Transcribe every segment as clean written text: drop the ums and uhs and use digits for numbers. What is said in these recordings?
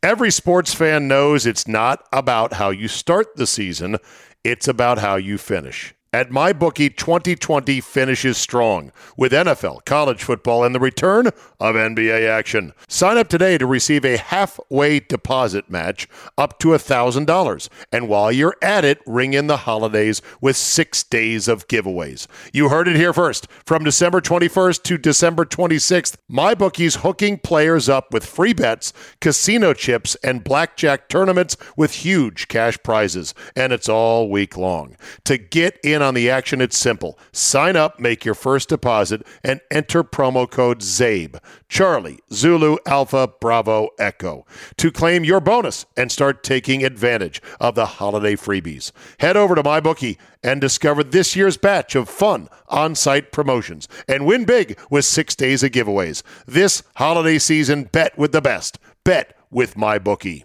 Every sports fan knows it's not about how you start the season. It's about how you finish. At MyBookie, 2020 finishes strong with NFL, college football, and the return of NBA action. Sign up today to receive a halfway deposit match up to $1,000. And while you're at it, ring in the holidays with 6 days of giveaways. You heard it here first. From December 21st to December 26th, MyBookie's hooking players up with free bets, casino chips, and blackjack tournaments with huge cash prizes. And it's all week long. To get in on the action, it's simple. Sign up, make your first deposit, and enter promo code ZABE, Charlie, Zulu, Alpha, Bravo, Echo, to claim your bonus and start taking advantage of the holiday freebies. Head over to MyBookie and discover this year's batch of fun on-site promotions and win big with 6 days of giveaways. This holiday season, bet with the best. Bet with MyBookie.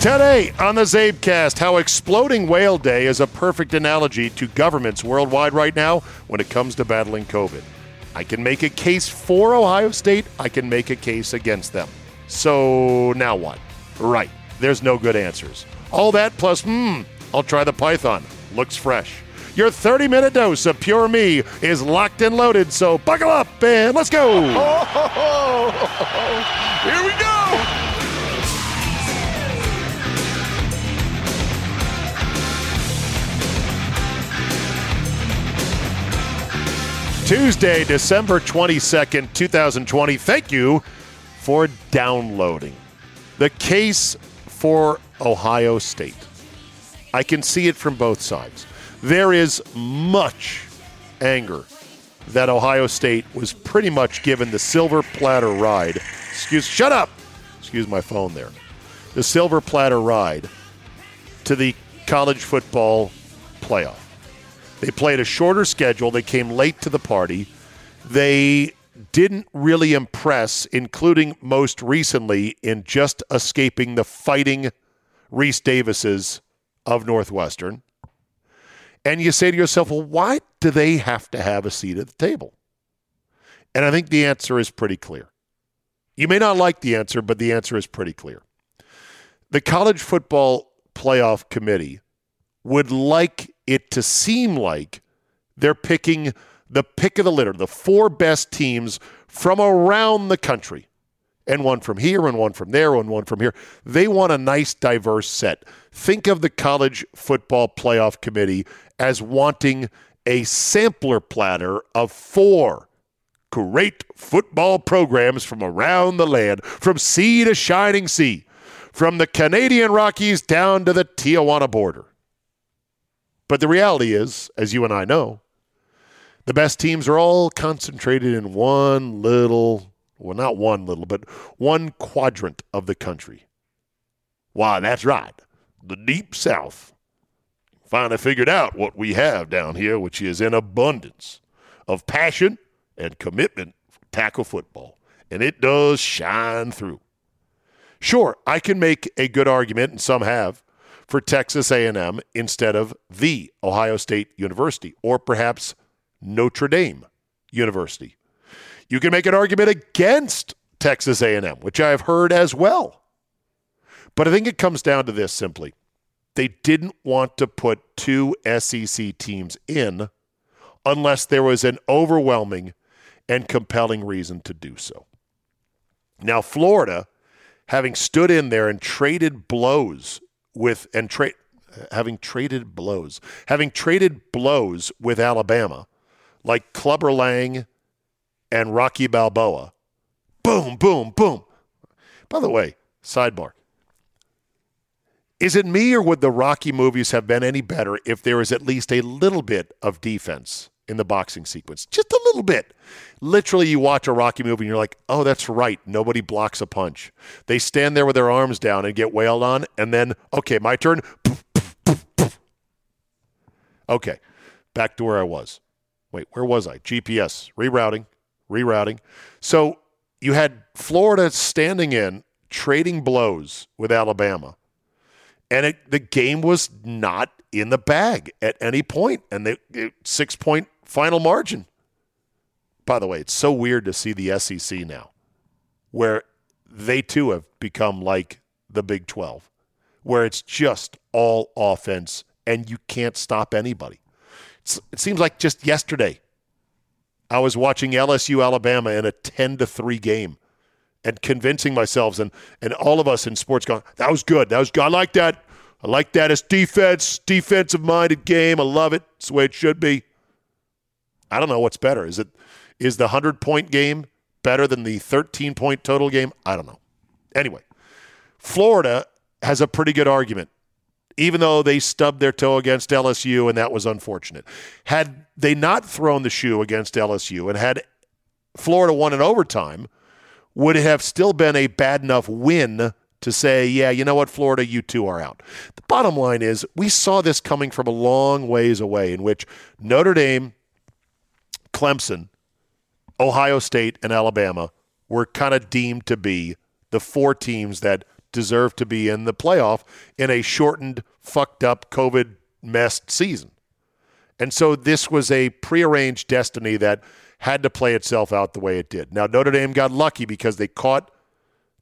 Today on the Zabecast, how exploding whale day is a perfect analogy to governments worldwide right now when it comes to battling COVID. I can make a case for Ohio State. I can make a case against them. So now what? Right. There's no good answers. All that plus, I'll try the python. Looks fresh. Your 30-minute dose of pure me is locked and loaded, so buckle up and let's go. Oh, ho, ho, ho, ho. Here we go. Tuesday, December 22nd, 2020. Thank you for downloading the case for Ohio State. I can see it from both sides. There is much anger that Ohio State was pretty much given the silver platter ride. Excuse my phone there. The silver platter ride to the college football playoff. They played a shorter schedule. They came late to the party. They didn't really impress, including most recently in just escaping the fighting Reese Davises of Northwestern. And you say to yourself, well, why do they have to have a seat at the table? And I think the answer is pretty clear. You may not like the answer, but the answer is pretty clear. The College Football Playoff Committee would like it to seem like they're picking the pick of the litter, the four best teams from around the country, and one from here and one from there and one from here. They want a nice, diverse set. Think of the College Football Playoff Committee as wanting a sampler platter of four great football programs from around the land, from sea to shining sea, from the Canadian Rockies down to the Tijuana border. But the reality is, as you and I know, the best teams are all concentrated in one quadrant of the country. Why, that's right, the Deep South. Finally figured out what we have down here, which is an abundance of passion and commitment for tackle football. And it does shine through. Sure, I can make a good argument, and some have, for Texas A&M instead of the Ohio State University or perhaps Notre Dame University. You can make an argument against Texas A&M, which I have heard as well. But I think it comes down to this simply. They didn't want to put two SEC teams in unless there was an overwhelming and compelling reason to do so. Now, Florida, having stood in there and traded blows with Alabama, like Clubber Lang and Rocky Balboa. Boom, boom, boom. By the way, sidebar. Is it me or would the Rocky movies have been any better if there was at least a little bit of defense in the boxing sequence? Just a little bit. Literally, you watch a Rocky movie and you're like, oh, that's right. Nobody blocks a punch. They stand there with their arms down and get wailed on, and then, okay, my turn. Poof, poof, poof, poof. Okay, back to where I was. Wait, where was I? GPS, rerouting. So you had Florida standing in, trading blows with Alabama, and the game was not in the bag at any point, and the 6-point final margin. By the way, it's so weird to see the SEC now, where they too have become like the Big 12, where it's just all offense and you can't stop anybody. It seems like just yesterday I was watching LSU Alabama in a 10-3 game and convincing myself and all of us in sports going, that was good. That was good. I like that. I like that. It's defensive-minded game. I love it. It's the way it should be. I don't know what's better. Is the 100-point game better than the 13-point total game? I don't know. Anyway, Florida has a pretty good argument, even though they stubbed their toe against LSU, and that was unfortunate. Had they not thrown the shoe against LSU and had Florida won in overtime, would it have still been a bad enough win to say, yeah, you know what, Florida, you two are out? The bottom line is we saw this coming from a long ways away, in which Notre Dame, Clemson, Ohio State, and Alabama were kind of deemed to be the four teams that deserve to be in the playoff in a shortened, fucked up, COVID messed season. And so this was a prearranged destiny that had to play itself out the way it did. Now, Notre Dame got lucky because they caught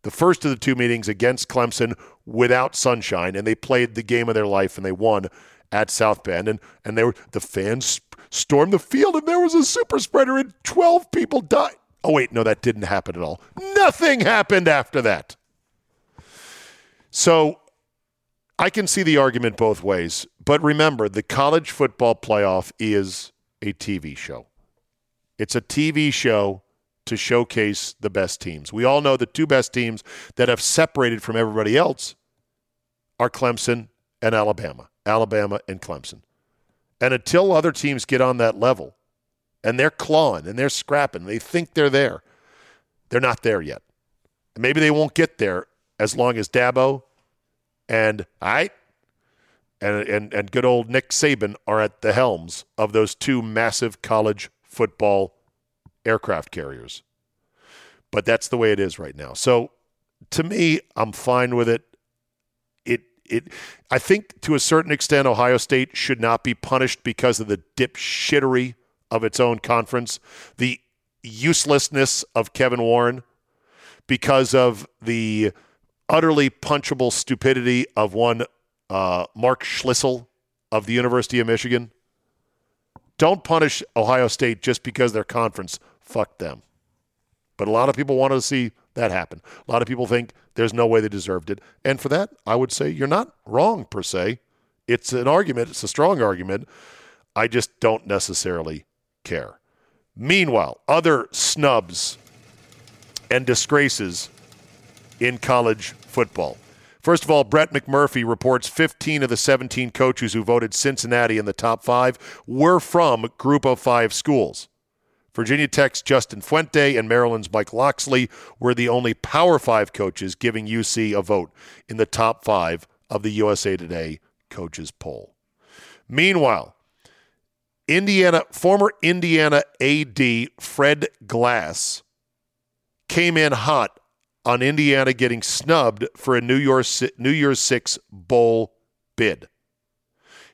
the first of the two meetings against Clemson without sunshine, and they played the game of their life, and they won at South Bend. And they were, the fans stormed the field, and there was a super spreader, and 12 people died. Oh, wait, no, that didn't happen at all. Nothing happened after that. So I can see the argument both ways, but remember, the college football playoff is a TV show. It's a TV show to showcase the best teams. We all know the two best teams that have separated from everybody else are Clemson and Alabama. Alabama and Clemson. And until other teams get on that level, and they're clawing, and they're scrapping, they think they're there, they're not there yet. And maybe they won't get there as long as Dabo and good old Nick Saban are at the helms of those two massive college football aircraft carriers. But that's the way it is right now. So to me, I'm fine with it. I think to a certain extent, Ohio State should not be punished because of the dipshittery of its own conference, the uselessness of Kevin Warren, because of the utterly punchable stupidity of one Mark Schlissel of the University of Michigan. Don't punish Ohio State just because their conference fucked them. But a lot of people wanted to see that happen. A lot of people think there's no way they deserved it. And for that, I would say you're not wrong, per se. It's an argument. It's a strong argument. I just don't necessarily care. Meanwhile, other snubs and disgraces in college football. First of all, Brett McMurphy reports 15 of the 17 coaches who voted Cincinnati in the top five were from Group of Five schools. Virginia Tech's Justin Fuente and Maryland's Mike Loxley were the only Power Five coaches giving UC a vote in the top five of the USA Today coaches poll. Meanwhile, former Indiana AD Fred Glass came in hot on Indiana getting snubbed for a New Year's Six bowl bid.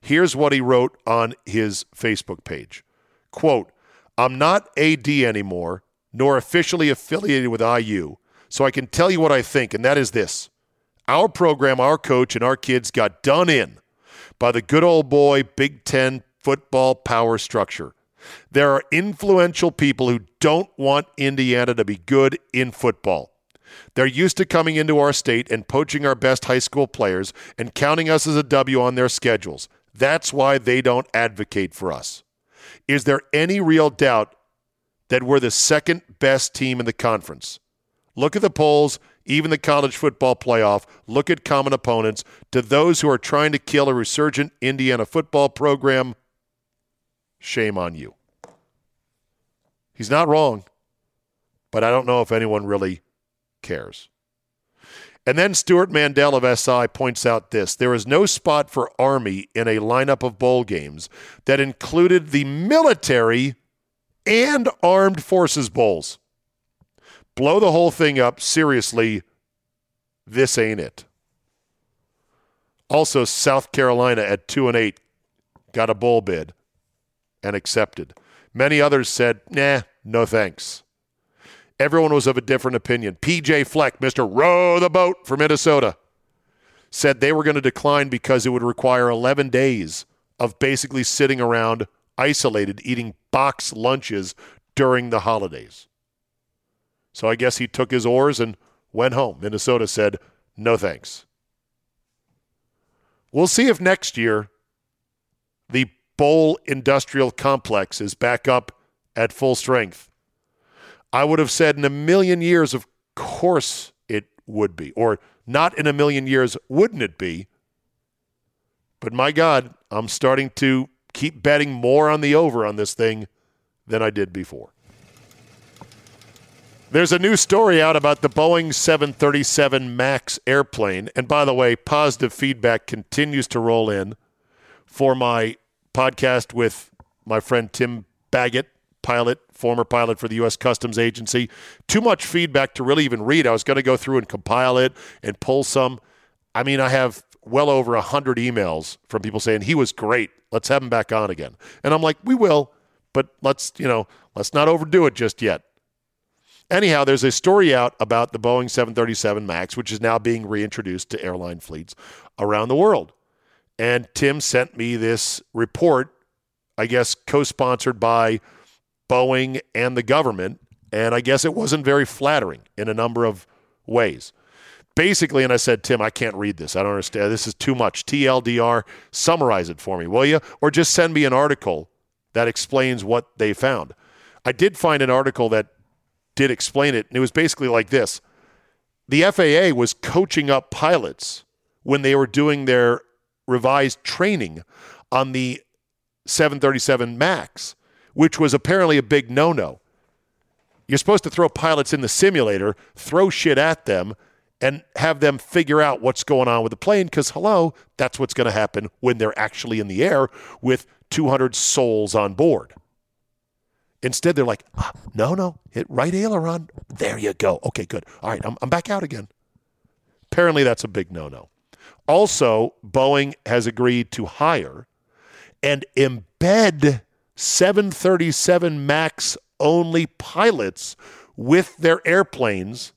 Here's what he wrote on his Facebook page. Quote, "I'm not AD anymore, nor officially affiliated with IU, so I can tell you what I think, and that is this. Our program, our coach, and our kids got done in by the good old boy Big Ten football power structure. There are influential people who don't want Indiana to be good in football. They're used to coming into our state and poaching our best high school players and counting us as a W on their schedules. That's why they don't advocate for us. Is there any real doubt that we're the second best team in the conference? Look at the polls, even the college football playoff. Look at common opponents. To those who are trying to kill a resurgent Indiana football program, shame on you." He's not wrong, but I don't know if anyone really cares. And then Stuart Mandel of SI points out this. There is no spot for Army in a lineup of bowl games that included the military and armed forces bowls. Blow the whole thing up. Seriously, this ain't it. Also, South Carolina at 2-8 got a bowl bid and accepted. Many others said, nah, no thanks. everyone was of a different opinion. P.J. Fleck, Mr. Row the Boat for Minnesota, said they were going to decline because it would require 11 days of basically sitting around isolated, eating box lunches during the holidays. So I guess he took his oars and went home. Minnesota said, no thanks. We'll see if next year the Bowl Industrial Complex is back up at full strength. I would have said in a million years, of course it would be. Or not in a million years, wouldn't it be? But my God, I'm starting to keep betting more on the over on this thing than I did before. There's a new story out about the Boeing 737 MAX airplane. And by the way, positive feedback continues to roll in for my podcast with my friend Tim Baggett, pilot, former pilot for the U.S. Customs Agency. Too much feedback to really even read. I was going to go through and compile it and pull some. I mean, I have well over 100 emails from people saying, he was great. Let's have him back on again. And I'm like, we will, but let's not overdo it just yet. Anyhow, there's a story out about the Boeing 737 MAX, which is now being reintroduced to airline fleets around the world. And Tim sent me this report, I guess co-sponsored by Boeing and the government, and I guess it wasn't very flattering in a number of ways. Basically, and I said, Tim, I can't read this. I don't understand. This is too much. TLDR, summarize it for me, will you? Or just send me an article that explains what they found. I did find an article that did explain it, and it was basically like this. The FAA was coaching up pilots when they were doing their revised training on the 737 MAX, which was apparently a big no-no. You're supposed to throw pilots in the simulator, throw shit at them, and have them figure out what's going on with the plane, because, hello, that's what's going to happen when they're actually in the air with 200 souls on board. Instead, they're like, no, hit right aileron. There you go. Okay, good. All right, I'm back out again. Apparently, that's a big no-no. Also, Boeing has agreed to hire and embed 737 MAX-only pilots with their airplanes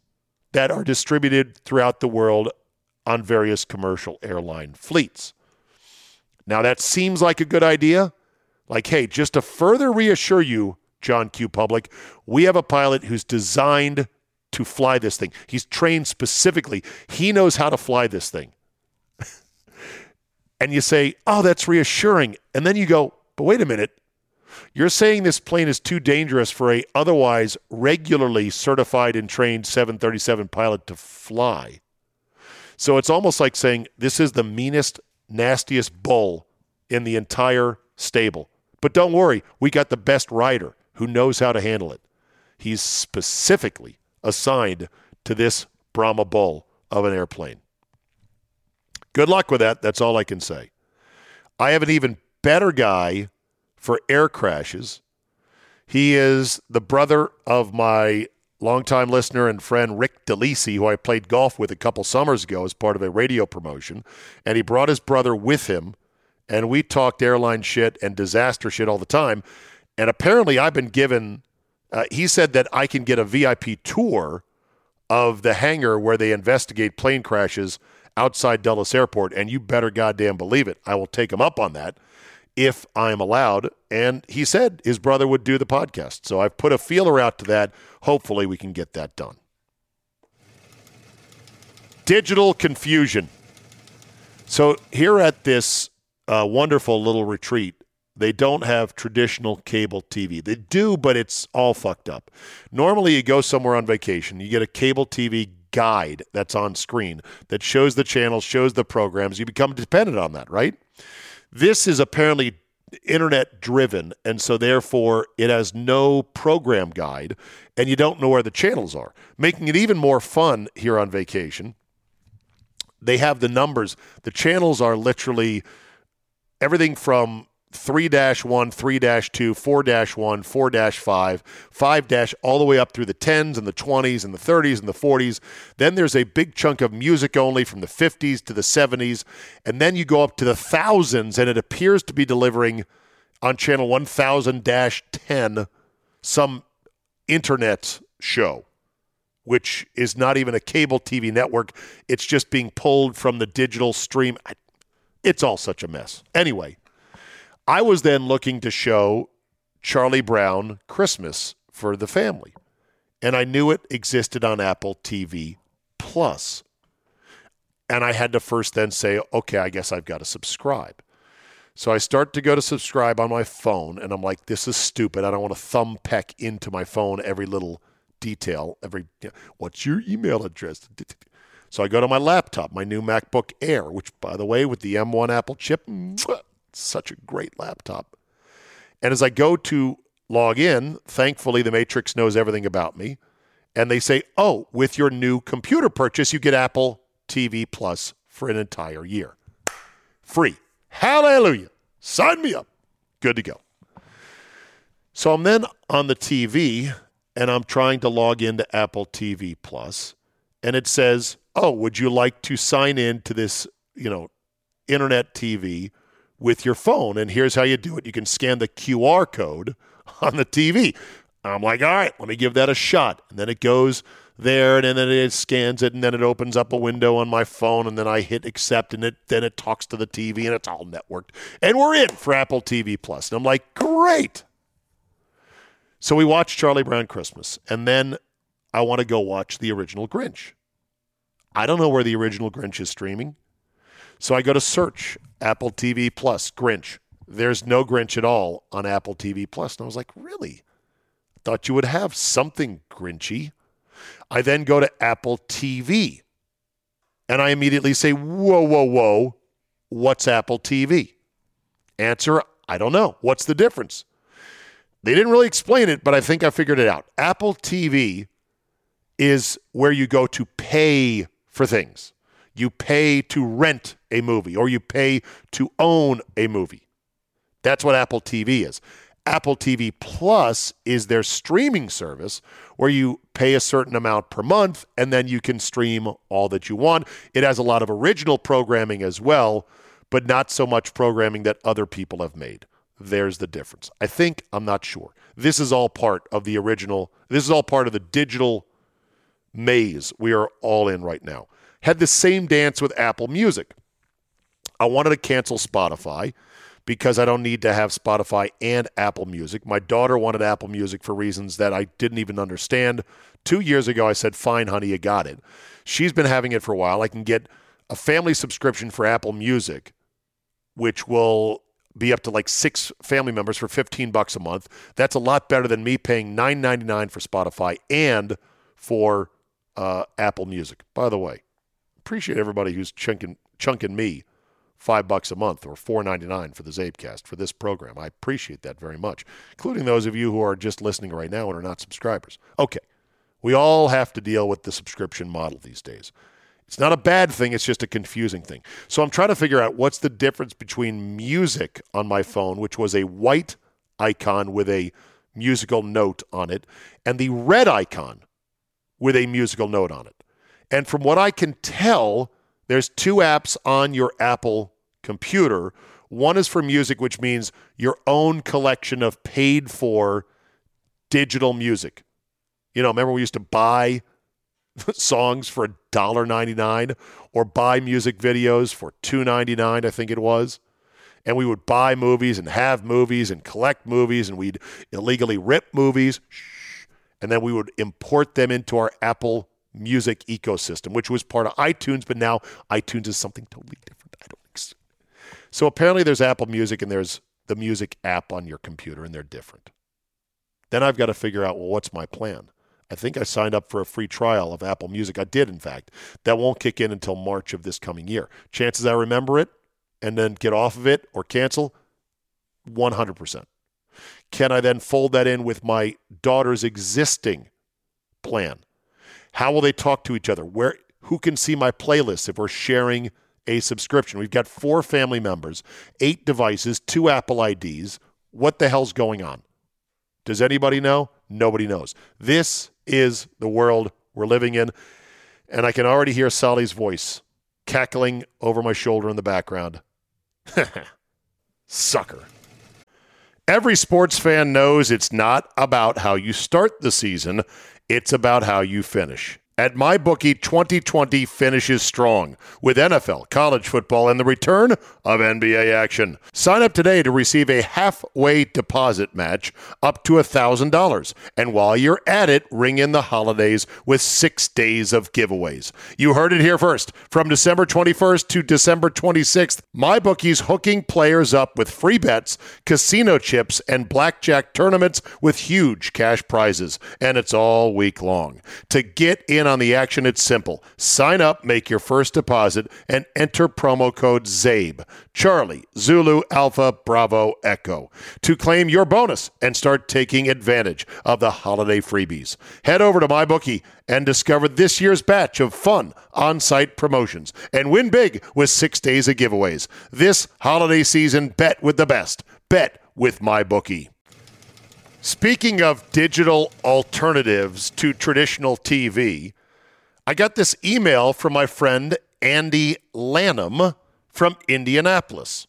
that are distributed throughout the world on various commercial airline fleets. Now, that seems like a good idea. Like, hey, just to further reassure you, John Q. Public, we have a pilot who's designed to fly this thing. He's trained specifically. He knows how to fly this thing. And you say, oh, that's reassuring. And then you go, but wait a minute. You're saying this plane is too dangerous for a otherwise regularly certified and trained 737 pilot to fly. So it's almost like saying this is the meanest, nastiest bull in the entire stable. But don't worry, we got the best rider who knows how to handle it. He's specifically assigned to this Brahma bull of an airplane. Good luck with that. That's all I can say. I have an even better guy for air crashes. He is the brother of my longtime listener and friend Rick DeLisi, who I played golf with a couple summers ago as part of a radio promotion. And he brought his brother with him. And we talked airline shit and disaster shit all the time. And apparently I've been given, he said that I can get a VIP tour of the hangar where they investigate plane crashes outside Dulles Airport. And you better goddamn believe it. I will take him up on that if I'm allowed. And he said his brother would do the podcast. So I've put a feeler out to that. Hopefully we can get that done. Digital confusion. So here at this wonderful little retreat, they don't have traditional cable TV. They do, but it's all fucked up. Normally, you go somewhere on vacation, you get a cable TV guide that's on screen that shows the channels, shows the programs. You become dependent on that, right? This is apparently internet-driven, and so therefore, it has no program guide, and you don't know where the channels are, making it even more fun here on vacation. They have the numbers. The channels are literally everything from 3-1, 3-2, 4-1, 4-5, 5- all the way up through the 10s and the 20s and the 30s and the 40s. Then there's a big chunk of music only from the 50s to the 70s. And then you go up to the thousands, and it appears to be delivering on channel 1000-10 some internet show. which is not even a cable TV network. It's just being pulled from the digital stream. It's all such a mess. Anyway, I was then looking to show Charlie Brown Christmas for the family, and I knew it existed on Apple TV Plus. And I had to first then say, okay, I guess I've got to subscribe. So I start to go to subscribe on my phone, and I'm like, this is stupid. I don't want to thumb peck into my phone every little detail, what's your email address? So I go to my laptop, my new MacBook Air, which, by the way, with the M1 Apple chip, such a great laptop. And as I go to log in, thankfully the Matrix knows everything about me, and they say, oh, with your new computer purchase, you get Apple TV Plus for an entire year. Free. Hallelujah. Sign me up. Good to go. So I'm then on the TV, and I'm trying to log into Apple TV Plus, and it says, oh, would you like to sign in to this, internet TV with your phone? And here's how you do it. You can scan the QR code on the TV. I'm like, all right, let me give that a shot. And then it goes there, and then it scans it, and then it opens up a window on my phone, and then I hit accept, and then it talks to the TV, and it's all networked. And we're in for Apple TV Plus. And I'm like, great. So we watched Charlie Brown Christmas, and then I want to go watch the original Grinch. I don't know where the original Grinch is streaming. So I go to search Apple TV Plus Grinch. There's no Grinch at all on Apple TV Plus. And I was like, really? I thought you would have something Grinchy. I then go to Apple TV, and I immediately say, whoa, what's Apple TV? Answer, I don't know. What's the difference? They didn't really explain it, but I think I figured it out. Apple TV is where you go to pay for things. You pay to rent a movie, or you pay to own a movie. That's what Apple TV is. Apple TV Plus is their streaming service where you pay a certain amount per month, and then you can stream all that you want. It has a lot of original programming as well, but not so much programming that other people have made. There's the difference. I think, I'm not sure. This is all part of the digital maze we are all in right now. Had the same dance with Apple Music. I wanted to cancel Spotify because I don't need to have Spotify and Apple Music. My daughter wanted Apple Music for reasons that I didn't even understand. 2 years ago, I said, fine, honey, you got it. She's been having it for a while. I can get a family subscription for Apple Music, which will be up to like 6 family members for $15 a month. That's a lot better than me paying $9.99 for Spotify and for Apple Music. By the way, appreciate everybody who's chunking me $5 a month or $4.99 for the Zabecast for this program. I appreciate that very much, including those of you who are just listening right now and are not subscribers. Okay, we all have to deal with the subscription model these days. It's not a bad thing. It's just a confusing thing. So I'm trying to figure out what's the difference between music on my phone, which was a white icon with a musical note on it, and the red icon with a musical note on it. And from what I can tell, there's 2 apps on your Apple computer. One is for music, which means your own collection of paid-for digital music. Remember we used to buy songs for $1.99 or buy music videos for $2.99, I think it was. And we would buy movies and have movies and collect movies, and we'd illegally rip movies. And then we would import them into our Apple Music ecosystem, which was part of iTunes, but now iTunes is something totally different. So apparently there's Apple Music and there's the music app on your computer, and they're different. Then I've got to figure out, well, what's my plan? I think I signed up for a free trial of Apple Music. I did, in fact. That won't kick in until March of this coming year. Chances I remember it and then get off of it or cancel, 100%. Can I then fold that in with my daughter's existing plan? How will they talk to each other? Who can see my playlist if we're sharing a subscription? We've got 4 family members, 8 devices, 2 Apple IDs. What the hell's going on? Does anybody know? Nobody knows. This is the world we're living in, and I can already hear Sally's voice cackling over my shoulder in the background. Sucker. Every sports fan knows it's not about how you start the season. It's about how you finish. At MyBookie, 2020 finishes strong with NFL, college football, and the return of NBA action. Sign up today to receive a halfway deposit match up to $1,000. And while you're at it, ring in the holidays with 6 days of giveaways. You heard it here first. From December 21st to December 26th, MyBookie's hooking players up with free bets, casino chips, and blackjack tournaments with huge cash prizes. And it's all week long. To get in on the action, it's simple. Sign up, make your first deposit, and enter promo code ZABE, Charlie, Zulu, Alpha, Bravo, Echo, to claim your bonus and start taking advantage of the holiday freebies. Head over to MyBookie and discover this year's batch of fun on-site promotions and win big with 6 days of giveaways. This holiday season, bet with the best. Bet with MyBookie. Speaking of digital alternatives to traditional TV, I got this email from my friend Andy Lanham from Indianapolis.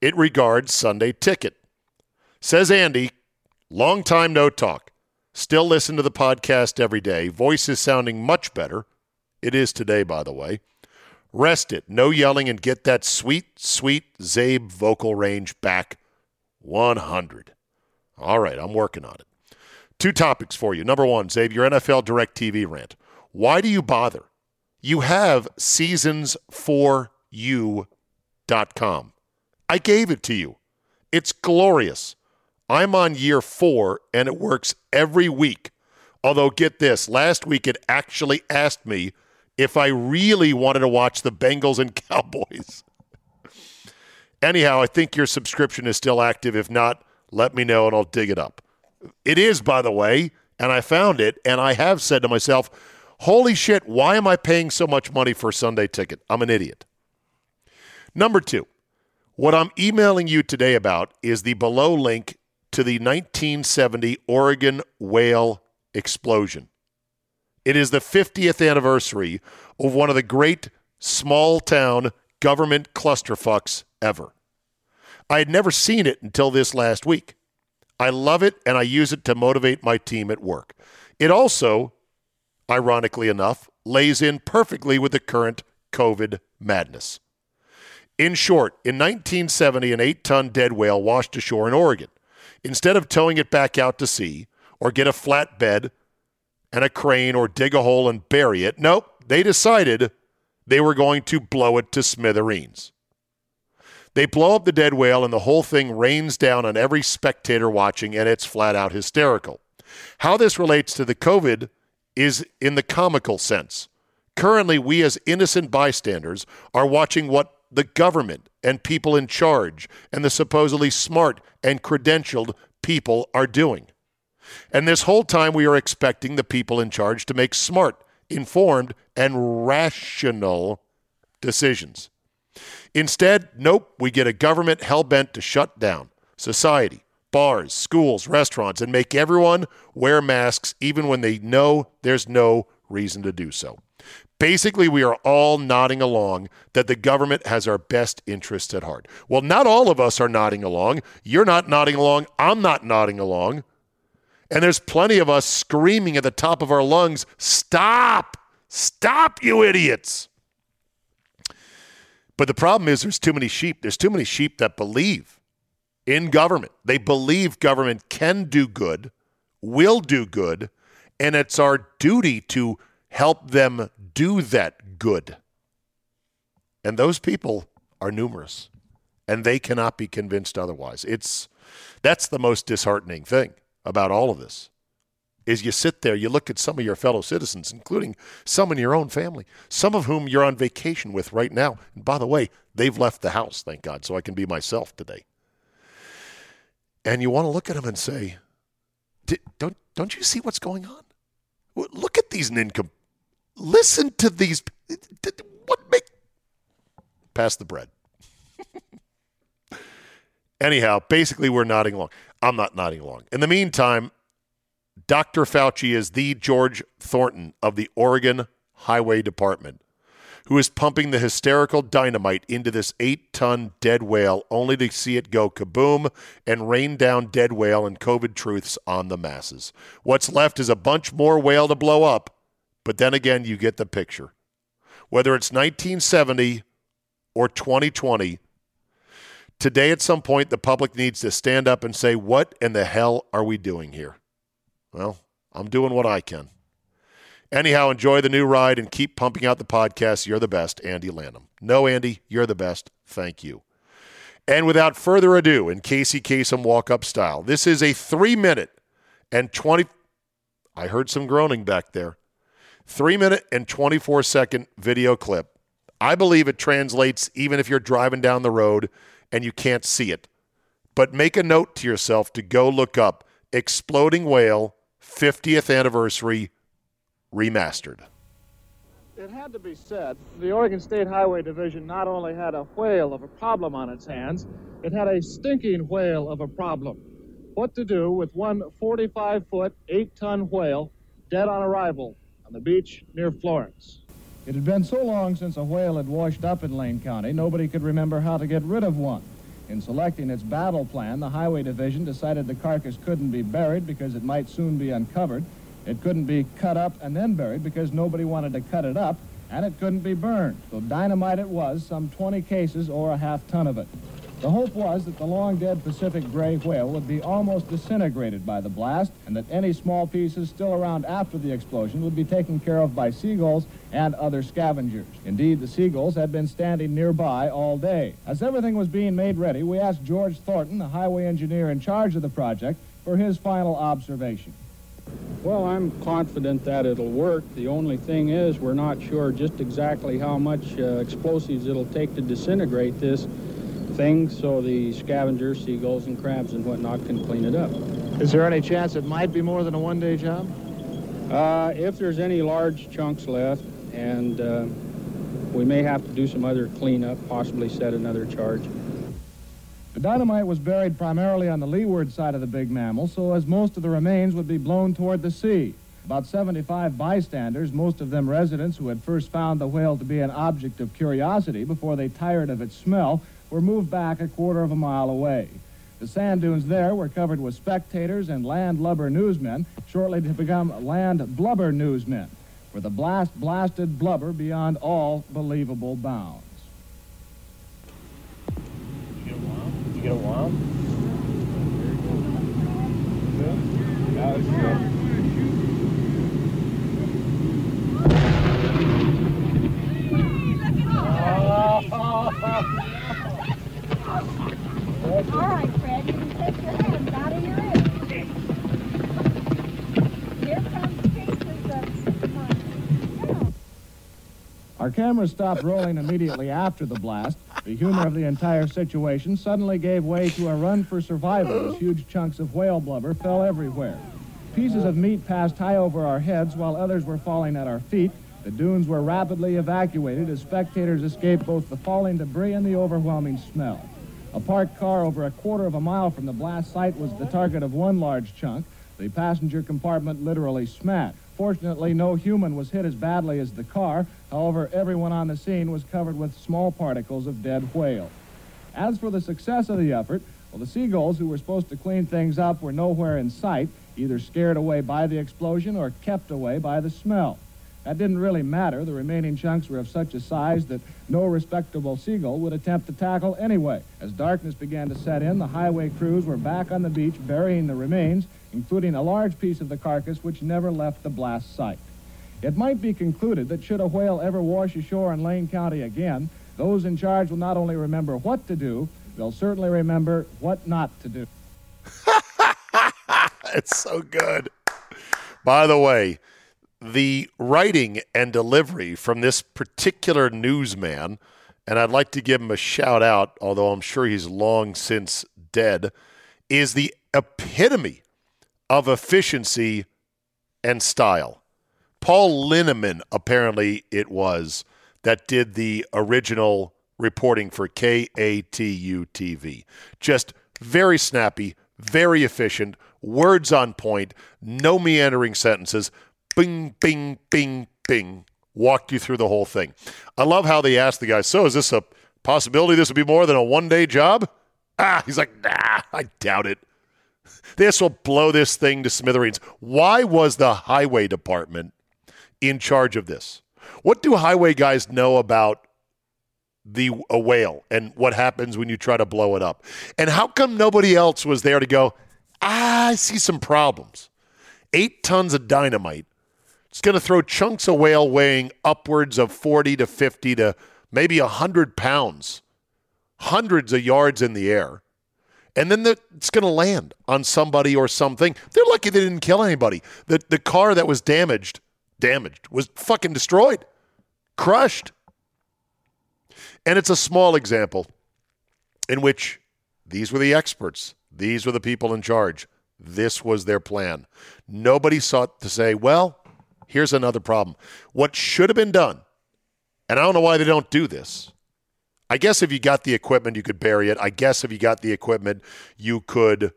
It regards Sunday Ticket. Says Andy, long time no talk. Still listen to the podcast every day. Voice is sounding much better. It is today, by the way. Rest it. No yelling and get that sweet, sweet Zabe vocal range back 100. All right, I'm working on it. Two topics for you. Number one, Zabe, your NFL DirecTV rant. Why do you bother? You have seasons4u.com. I gave it to you. It's glorious. I'm on year 4, and it works every week. Although, get this, last week it actually asked me if I really wanted to watch the Bengals and Cowboys. Anyhow, I think your subscription is still active. If not, let me know, and I'll dig it up. It is, by the way, and I found it, and I have said to myself, holy shit, why am I paying so much money for a Sunday Ticket? I'm an idiot. Number two, what I'm emailing you today about is the below link to the 1970 Oregon whale explosion. It is the 50th anniversary of one of the great small-town government clusterfucks ever. I had never seen it until this last week. I love it, and I use it to motivate my team at work. It also, ironically enough, lays in perfectly with the current COVID madness. In short, in 1970, an 8-ton dead whale washed ashore in Oregon. Instead of towing it back out to sea, or get a flatbed and a crane, or dig a hole and bury it, nope, they decided they were going to blow it to smithereens. They blow up the dead whale, and the whole thing rains down on every spectator watching, and it's flat out hysterical. How this relates to the COVID is in the comical sense. Currently, we as innocent bystanders are watching what the government and people in charge and the supposedly smart and credentialed people are doing. And this whole time, we are expecting the people in charge to make smart, informed, and rational decisions. Instead, nope, we get a government hell-bent to shut down society, bars, schools, restaurants, and make everyone wear masks even when they know there's no reason to do so. Basically, we are all nodding along that the government has our best interests at heart. Well, not all of us are nodding along. You're not nodding along. I'm not nodding along. And there's plenty of us screaming at the top of our lungs, stop! Stop, you idiots! But the problem is there's too many sheep. There's too many sheep that believe in government. They believe government can do good, will do good, and it's our duty to help them do that good. And those people are numerous, and they cannot be convinced otherwise. That's the most disheartening thing about all of this, is you sit there, you look at some of your fellow citizens, including some in your own family, some of whom you're on vacation with right now. And by the way, they've left the house, thank God, so I can be myself today. And you want to look at them and say, don't you see what's going on? Look at these nincompoops. Listen to these. Pass the bread. Anyhow, basically we're nodding along. I'm not nodding along. In the meantime, Dr. Fauci is the George Thornton of the Oregon Highway Department, who is pumping the hysterical dynamite into this 8-ton dead whale only to see it go kaboom and rain down dead whale and COVID truths on the masses. What's left is a bunch more whale to blow up, but then again, you get the picture. Whether it's 1970 or 2020, today at some point the public needs to stand up and say, what in the hell are we doing here? Well, I'm doing what I can. Anyhow, enjoy the new ride and keep pumping out the podcast. You're the best, Andy Lanham. No, Andy, you're the best. Thank you. And without further ado, in Casey Kasem walk-up style, this is a 3-minute and 20... I heard some groaning back there. 3-minute and 24-second video clip. I believe it translates even if you're driving down the road and you can't see it. But make a note to yourself to go look up Exploding Whale 50th Anniversary Remastered. It had to be said, the Oregon State Highway Division not only had a whale of a problem on its hands, it had a stinking whale of a problem. What to do with one 45-foot, 8-ton whale dead on arrival on the beach near Florence? It had been so long since a whale had washed up in Lane County, nobody could remember how to get rid of one. In selecting its battle plan, the Highway Division decided the carcass couldn't be buried because it might soon be uncovered. It couldn't be cut up and then buried because nobody wanted to cut it up, and it couldn't be burned. So dynamite it was, some 20 cases or a half ton of it. The hope was that the long-dead Pacific gray whale would be almost disintegrated by the blast, and that any small pieces still around after the explosion would be taken care of by seagulls and other scavengers. Indeed, the seagulls had been standing nearby all day. As everything was being made ready, we asked George Thornton, the highway engineer in charge of the project, for his final observation. Well, I'm confident that it'll work. The only thing is we're not sure just exactly how much explosives it'll take to disintegrate this thing so the scavengers, seagulls, and crabs and whatnot can clean it up. Is there any chance it might be more than a one-day job? If there's any large chunks left, and we may have to do some other cleanup, possibly set another charge. The dynamite was buried primarily on the leeward side of the big mammal, so as most of the remains would be blown toward the sea. About 75 bystanders, most of them residents who had first found the whale to be an object of curiosity before they tired of its smell, were moved back a quarter of a mile away. The sand dunes there were covered with spectators and landlubber newsmen, shortly to become land blubber newsmen, for the blasted blubber beyond all believable bounds. Get a while. All right, Fred, you can take your hands out of your ears. Here comes cases of money. Our cameras stopped rolling immediately after the blast. The humor of the entire situation suddenly gave way to a run for survival as huge chunks of whale blubber fell everywhere. Pieces of meat passed high over our heads while others were falling at our feet. The dunes were rapidly evacuated as spectators escaped both the falling debris and the overwhelming smell. A parked car over a quarter of a mile from the blast site was the target of one large chunk, the passenger compartment literally smashed. Fortunately, no human was hit as badly as the car. However, everyone on the scene was covered with small particles of dead whale. As for the success of the effort, well, the seagulls who were supposed to clean things up were nowhere in sight, either scared away by the explosion or kept away by the smell. That didn't really matter. The remaining chunks were of such a size that no respectable seagull would attempt to tackle anyway. As darkness began to set in, the highway crews were back on the beach burying the remains, including a large piece of the carcass which never left the blast site. It might be concluded that should a whale ever wash ashore in Lane County again, those in charge will not only remember what to do, they'll certainly remember what not to do. It's so good. By the way, the writing and delivery from this particular newsman, and I'd like to give him a shout out, although I'm sure he's long since dead, is the epitome of efficiency and style. Paul Linneman, apparently it was, that did the original reporting for KATU-TV. Just very snappy, very efficient, words on point, no meandering sentences, bing, bing, bing, bing. walked you through the whole thing. I love how they asked the guy, so is this a possibility this would be more than a one-day job? He's like, nah, I doubt it. This will blow this thing to smithereens. Why was the highway department in charge of this? What do highway guys know about a whale and what happens when you try to blow it up? And how come nobody else was there to go, I see some problems. 8 tons of dynamite. It's going to throw chunks of whale weighing upwards of 40 to 50 to maybe 100 pounds, hundreds of yards in the air. And then it's going to land on somebody or something. They're lucky they didn't kill anybody. The car that was damaged, was fucking destroyed, crushed. And it's a small example in which these were the experts. These were the people in charge. This was their plan. Nobody sought to say, well, here's another problem. What should have been done, and I don't know why they don't do this, I guess if you got the equipment, you could bury it. I guess if you got the equipment, you could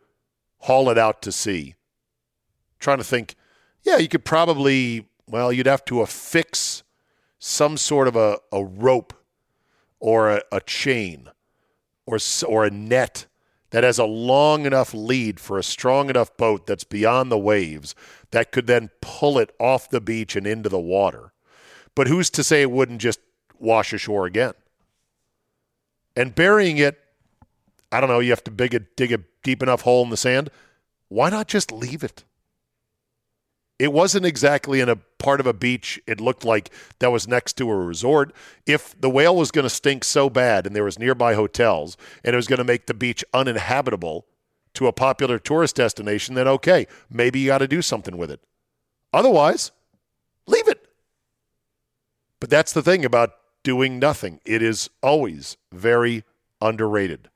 haul it out to sea. I'm trying to think, you could probably, you'd have to affix some sort of a rope or a chain or a net that has a long enough lead for a strong enough boat that's beyond the waves that could then pull it off the beach and into the water. But who's to say it wouldn't just wash ashore again? And burying it, I don't know, you have to dig a deep enough hole in the sand. Why not just leave it? It wasn't exactly in a part of a beach, it looked like, that was next to a resort. If the whale was going to stink so bad and there was nearby hotels and it was going to make the beach uninhabitable to a popular tourist destination, then okay, maybe you got to do something with it. Otherwise, leave it. But that's the thing about doing nothing. It is always very underrated.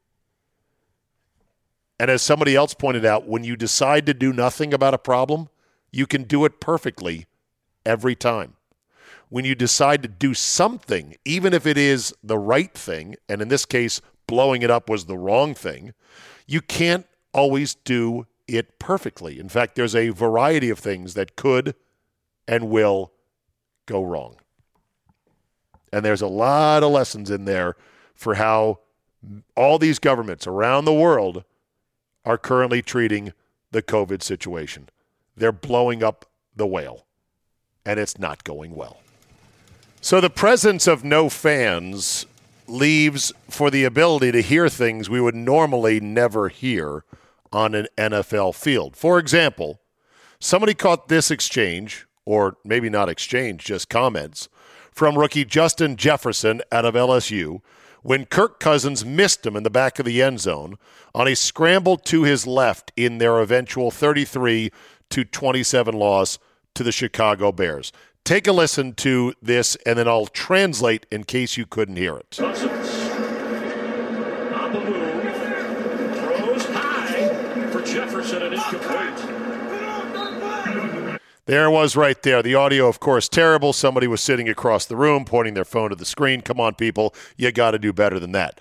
And as somebody else pointed out, when you decide to do nothing about a problem, you can do it perfectly every time. When you decide to do something, even if it is the right thing, and in this case, blowing it up was the wrong thing, you can't always do it perfectly. In fact, there's a variety of things that could and will go wrong. And there's a lot of lessons in there for how all these governments around the world are currently treating the COVID situation. They're blowing up the whale, and it's not going well. So the presence of no fans leaves for the ability to hear things we would normally never hear on an NFL field. For example, somebody caught this exchange, or maybe not exchange, just comments, from rookie Justin Jefferson out of LSU when Kirk Cousins missed him in the back of the end zone on a scramble to his left in their eventual 33-27 loss to the Chicago Bears. Take a listen to this, and then I'll translate in case you couldn't hear it. Cousins on the move, throws high for Jefferson, and it's complete. There was right there. The audio, of course, terrible. Somebody was sitting across the room pointing their phone to the screen. Come on, people. You got to do better than that.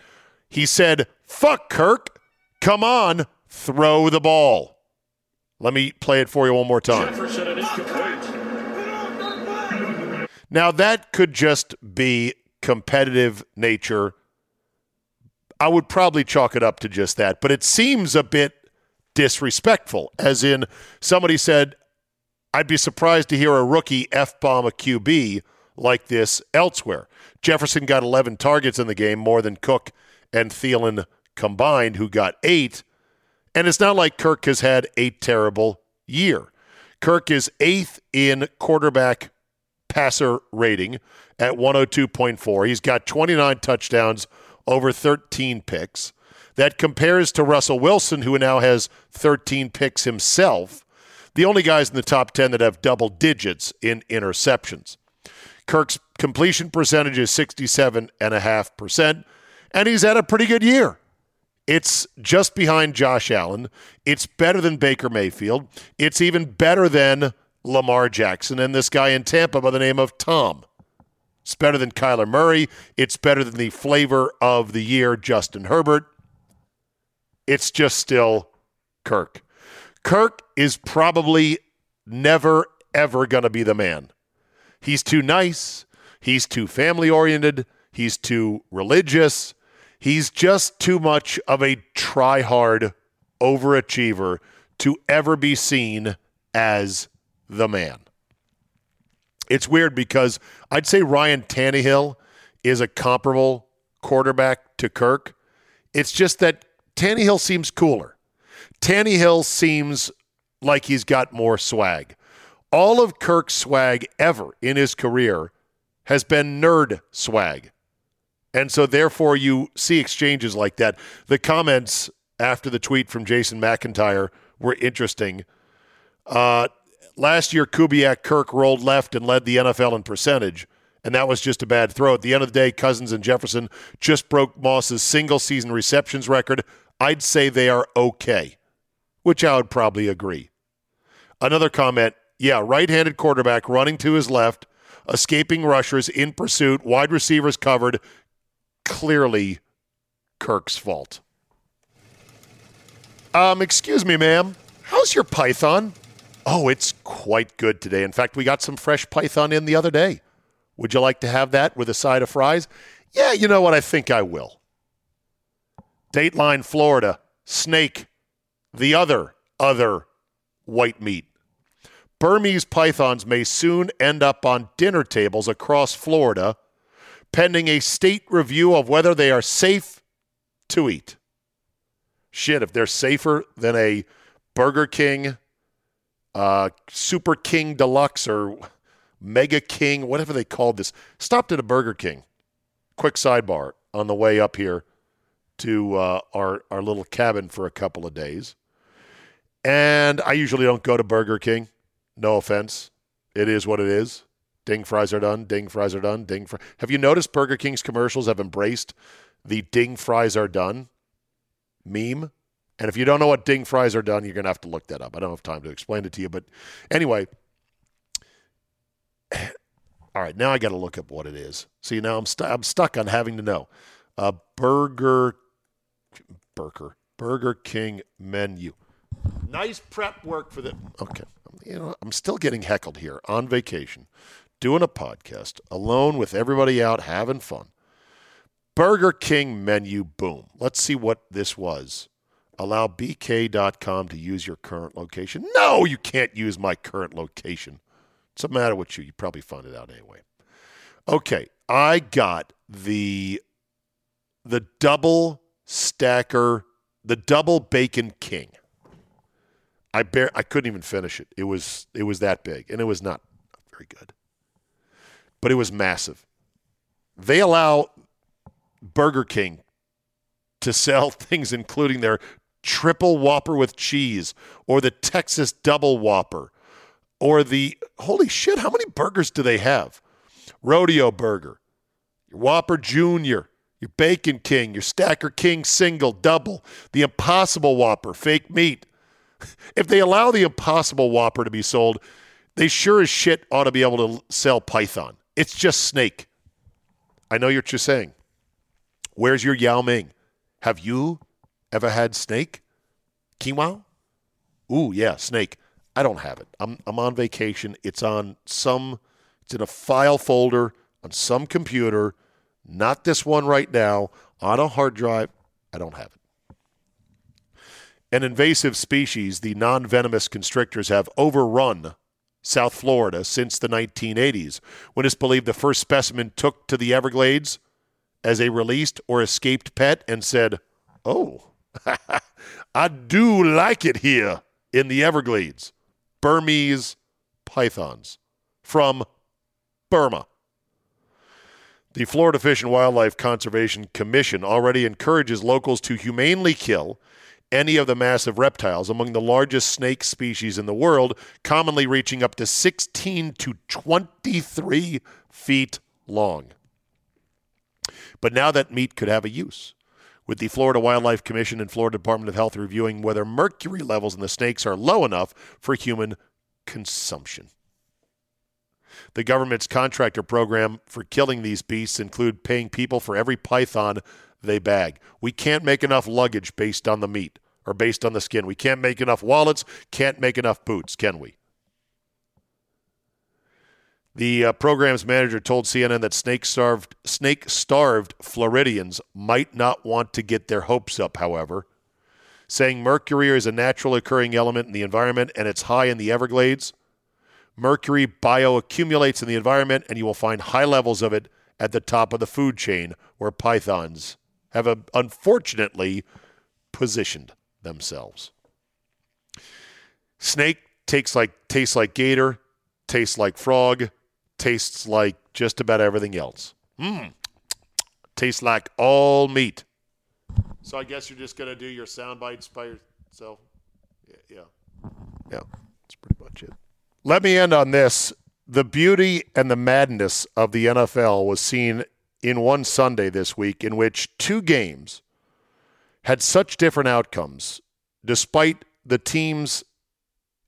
He said, fuck, Kirk. Come on. Throw the ball. Let me play it for you one more time. Now, that could just be competitive nature. I would probably chalk it up to just that. But it seems a bit disrespectful, as in somebody said, I'd be surprised to hear a rookie F-bomb a QB like this elsewhere. Jefferson got 11 targets in the game, more than Cook and Thielen combined, who got 8. And it's not like Kirk has had a terrible year. Kirk is 8th in quarterback passer rating at 102.4. He's got 29 touchdowns over 13 picks. That compares to Russell Wilson, who now has 13 picks himself. The only guys in the top 10 that have double digits in interceptions. Kirk's completion percentage is 67.5%, and he's had a pretty good year. It's just behind Josh Allen. It's better than Baker Mayfield. It's even better than Lamar Jackson and this guy in Tampa by the name of Tom. It's better than Kyler Murray. It's better than the flavor of the year, Justin Herbert. It's just still Kirk. Kirk is probably never, ever going to be the man. He's too nice. He's too family-oriented. He's too religious. He's just too much of a try-hard overachiever to ever be seen as the man. It's weird because I'd say Ryan Tannehill is a comparable quarterback to Kirk. It's just that Tannehill seems cooler. Tannehill seems like he's got more swag. All of Kirk's swag ever in his career has been nerd swag. And so therefore you see exchanges like that. The comments after the tweet from Jason McIntyre were interesting. Last year, Kubiak-Kirk rolled left and led the NFL in percentage, and that was just a bad throw. At the end of the day, Cousins and Jefferson just broke Moss's single-season receptions record. I'd say they are okay, which I would probably agree. Another comment, yeah, right-handed quarterback running to his left, escaping rushers in pursuit, wide receivers covered, clearly Kirk's fault. Excuse me, ma'am, how's your python? Oh, it's quite good today. In fact, we got some fresh python in the other day. Would you like to have that with a side of fries? Yeah, you know what? I think I will. Dateline, Florida. Snake. The other white meat. Burmese pythons may soon end up on dinner tables across Florida, pending a state review of whether they are safe to eat. Shit, if they're safer than a Burger King, Super King Deluxe or Mega King, whatever they called this. Stopped at a Burger King. Quick sidebar on the way up here to our little cabin for a couple of days. And I usually don't go to Burger King. No offense. It is what it is. Ding fries are done. Ding fries are done. Ding fries. Have you noticed Burger King's commercials have embraced the ding fries are done meme? And if you don't know what ding fries are done, you're going to have to look that up. I don't have time to explain it to you. But anyway, all right, now I got to look up what it is. See, now I'm stuck on having to know. Burger King menu. Nice prep work for the – okay. You know, I'm still getting heckled here on vacation, doing a podcast, alone with everybody out, having fun. Burger King menu, boom. Let's see what this was. Allow BK.com to use your current location. No, you can't use my current location. It doesn't matter what you probably find it out anyway. Okay, I got the double stacker, the double bacon king. I couldn't even finish it. It was that big, and it was not very good. But it was massive. They allow Burger King to sell things including their triple Whopper with cheese or the Texas double Whopper or the, holy shit, how many burgers do they have? Rodeo Burger, your Whopper Junior, your Bacon King, your Stacker King single, double, the Impossible Whopper, fake meat. If they allow the Impossible Whopper to be sold, they sure as shit ought to be able to sell python. It's just snake. I know you're just saying, where's your Yao Ming? Have you ever had snake? Quinoa? Ooh, yeah, snake. I don't have it. I'm on vacation. It's in a file folder on some computer. Not this one right now. On a hard drive. I don't have it. An invasive species, the non-venomous constrictors have overrun South Florida since the 1980s, when it's believed the first specimen took to the Everglades as a released or escaped pet and said, oh, I do like it here in the Everglades. Burmese pythons from Burma. The Florida Fish and Wildlife Conservation Commission already encourages locals to humanely kill any of the massive reptiles, among the largest snake species in the world, commonly reaching up to 16 to 23 feet long. But now that meat could have a use, with the Florida Wildlife Commission and Florida Department of Health reviewing whether mercury levels in the snakes are low enough for human consumption. The government's contractor program for killing these beasts include paying people for every python they bag. We can't make enough luggage based on the meat or based on the skin. We can't make enough wallets, can't make enough boots, can we? The program's manager told CNN that snake-starved Floridians might not want to get their hopes up, however, saying mercury is a natural occurring element in the environment and it's high in the Everglades. Mercury bioaccumulates in the environment, and you will find high levels of it at the top of the food chain where pythons have unfortunately positioned themselves. Snake tastes like gator, tastes like frog, tastes like just about everything else. Tastes like all meat. So I guess you're just going to do your sound bites by yourself. Yeah, that's pretty much it. Let me end on this. The beauty and the madness of the NFL was seen in one Sunday this week, in which two games had such different outcomes, despite the teams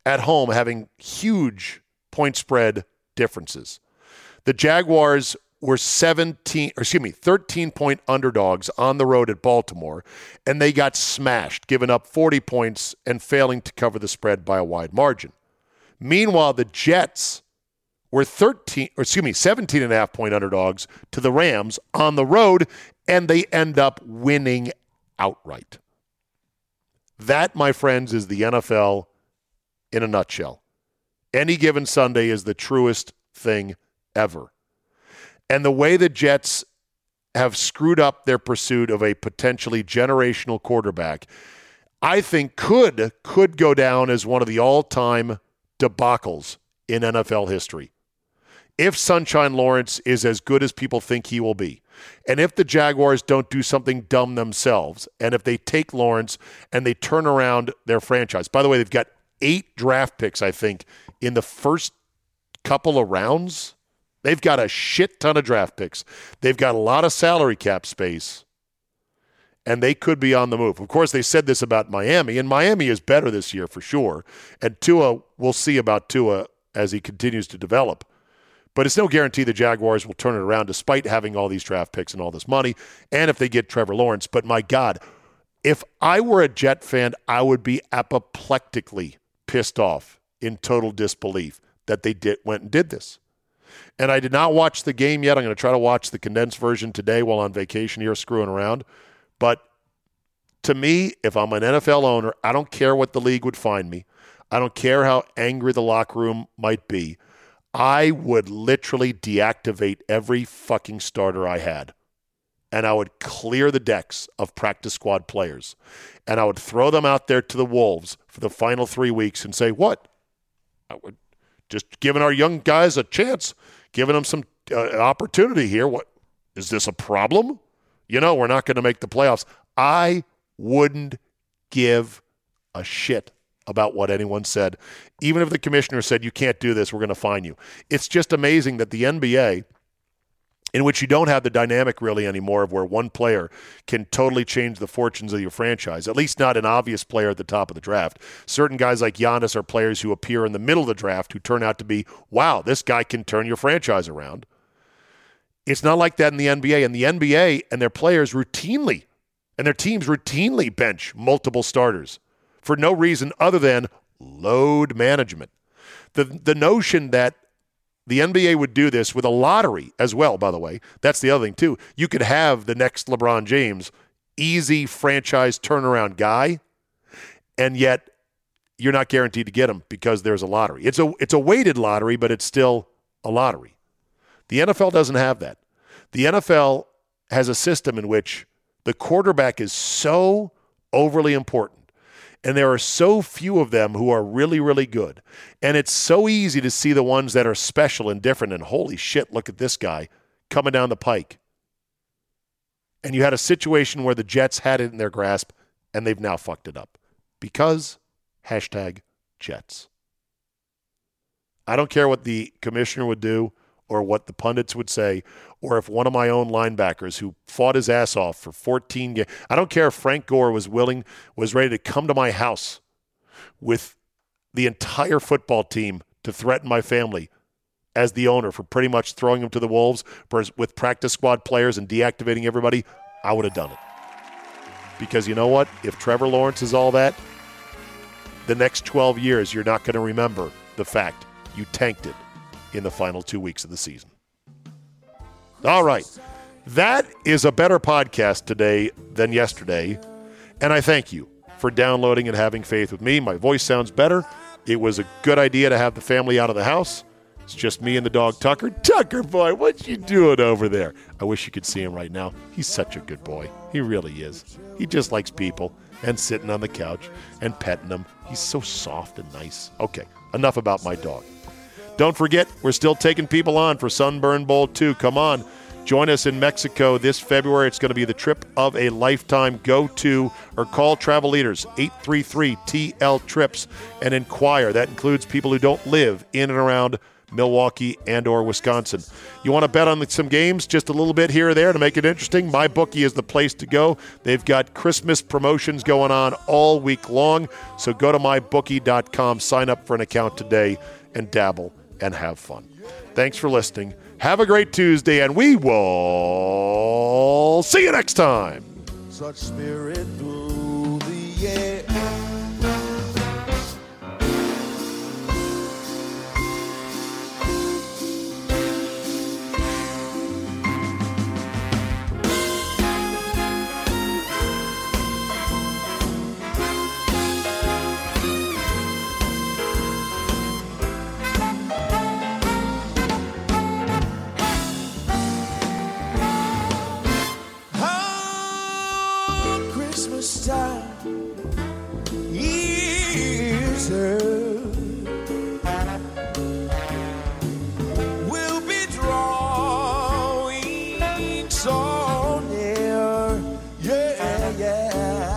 at home having huge point spread differences. The Jaguars were 13-point underdogs on the road at Baltimore, and they got smashed, giving up 40 points and failing to cover the spread by a wide margin. Meanwhile, the Jets were 17.5-point underdogs to the Rams on the road, and they end up winning outright. That, my friends, is the NFL in a nutshell. Any given Sunday is the truest thing ever. And the way the Jets have screwed up their pursuit of a potentially generational quarterback, I think could go down as one of the all-time debacles in NFL history. If Sunshine Lawrence is as good as people think he will be, and if the Jaguars don't do something dumb themselves, and if they take Lawrence and they turn around their franchise. By the way, they've got 8 draft picks, I think, in the first couple of rounds. They've got a shit ton of draft picks. They've got a lot of salary cap space, and they could be on the move. Of course, they said this about Miami, and Miami is better this year for sure. And Tua, we'll see about Tua as he continues to develop. But it's no guarantee the Jaguars will turn it around despite having all these draft picks and all this money, and if they get Trevor Lawrence. But my God, if I were a Jet fan, I would be apoplectically pissed off in total disbelief that they went and did this. And I did not watch the game yet. I'm going to try to watch the condensed version today while on vacation here screwing around. But to me, if I'm an NFL owner, I don't care what the league would fine me. I don't care how angry the locker room might be. I would literally deactivate every fucking starter I had, and I would clear the decks of practice squad players, and I would throw them out there to the wolves for the final 3 weeks and say, what? I would just giving our young guys a chance, giving them some opportunity here. What is this a problem? You know, we're not going to make the playoffs. I wouldn't give a shit about what anyone said. Even if the commissioner said, you can't do this, we're going to fine you. It's just amazing that the NBA, in which you don't have the dynamic really anymore of where one player can totally change the fortunes of your franchise, at least not an obvious player at the top of the draft. Certain guys like Giannis are players who appear in the middle of the draft who turn out to be, wow, this guy can turn your franchise around. It's not like that in the NBA. And the NBA and their players routinely, and their teams routinely bench multiple starters for no reason other than load management. The notion that the NBA would do this with a lottery as well, by the way, that's the other thing too. You could have the next LeBron James, easy franchise turnaround guy, and yet you're not guaranteed to get him because there's a lottery. It's a weighted lottery, but it's still a lottery. The NFL doesn't have that. The NFL has a system in which the quarterback is so overly important, and there are so few of them who are really, really good. And it's so easy to see the ones that are special and different and holy shit, look at this guy coming down the pike. And you had a situation where the Jets had it in their grasp and they've now fucked it up because #Jets. I don't care what the commissioner would do or what the pundits would say or if one of my own linebackers who fought his ass off for 14 games. I don't care if Frank Gore was ready to come to my house with the entire football team to threaten my family as the owner for pretty much throwing them to the wolves with practice squad players and deactivating everybody, I would have done it. Because you know what? If Trevor Lawrence is all that, the next 12 years, you're not going to remember the fact you tanked it in the final 2 weeks of the season. All right. That is a better podcast today than yesterday. And I thank you for downloading and having faith with me. My voice sounds better. It was a good idea to have the family out of the house. It's just me and the dog, Tucker. Tucker, boy, what you doing over there? I wish you could see him right now. He's such a good boy. He really is. He just likes people and sitting on the couch and petting them. He's so soft and nice. Okay, enough about my dog. Don't forget, we're still taking people on for Sunburn Bowl 2. Come on, join us in Mexico this February. It's going to be the trip of a lifetime. Go to or call Travel Leaders, 833-TL-TRIPS, and inquire. That includes people who don't live in and around Milwaukee and or Wisconsin. You want to bet on some games just a little bit here or there to make it interesting? MyBookie is the place to go. They've got Christmas promotions going on all week long. So go to MyBookie.com, sign up for an account today, and dabble and have fun. Thanks for listening. Have a great Tuesday, and we will see you next time. Such spirit through the air. We'll be drawing so near, yeah, yeah.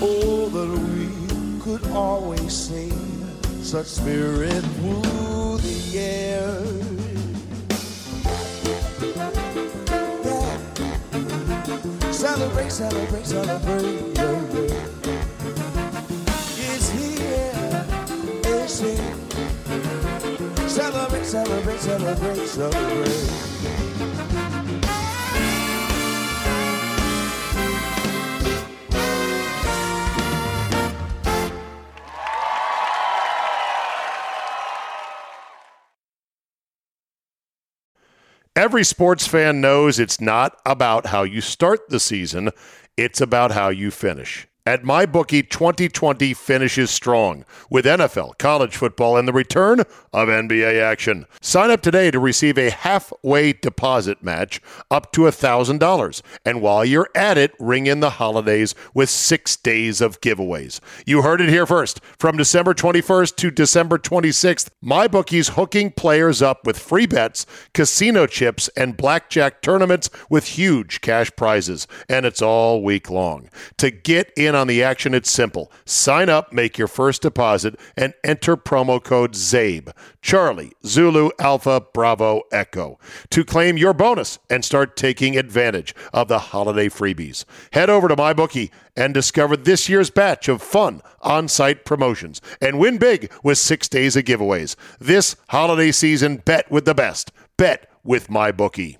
Oh, that we could always sing such spirit through the air. Celebrate, celebrate, celebrate, yeah, yeah. It's here, it's here. Celebrate, celebrate, celebrate, celebrate. Every sports fan knows it's not about how you start the season, it's about how you finish. At MyBookie, 2020 finishes strong with NFL, college football, and the return of NBA action. Sign up today to receive a halfway deposit match up to $1,000. And while you're at it, ring in the holidays with 6 days of giveaways. You heard it here first. From December 21st to December 26th, MyBookie's hooking players up with free bets, casino chips, and blackjack tournaments with huge cash prizes. And it's all week long. To get in on the action, it's simple. Sign up, make your first deposit, and enter promo code ZABE, Charlie, Zulu, Alpha, Bravo, Echo, to claim your bonus and start taking advantage of the holiday freebies. Head over to MyBookie and discover this year's batch of fun on-site promotions and win big with 6 days of giveaways. This holiday season, bet with the best. Bet with MyBookie.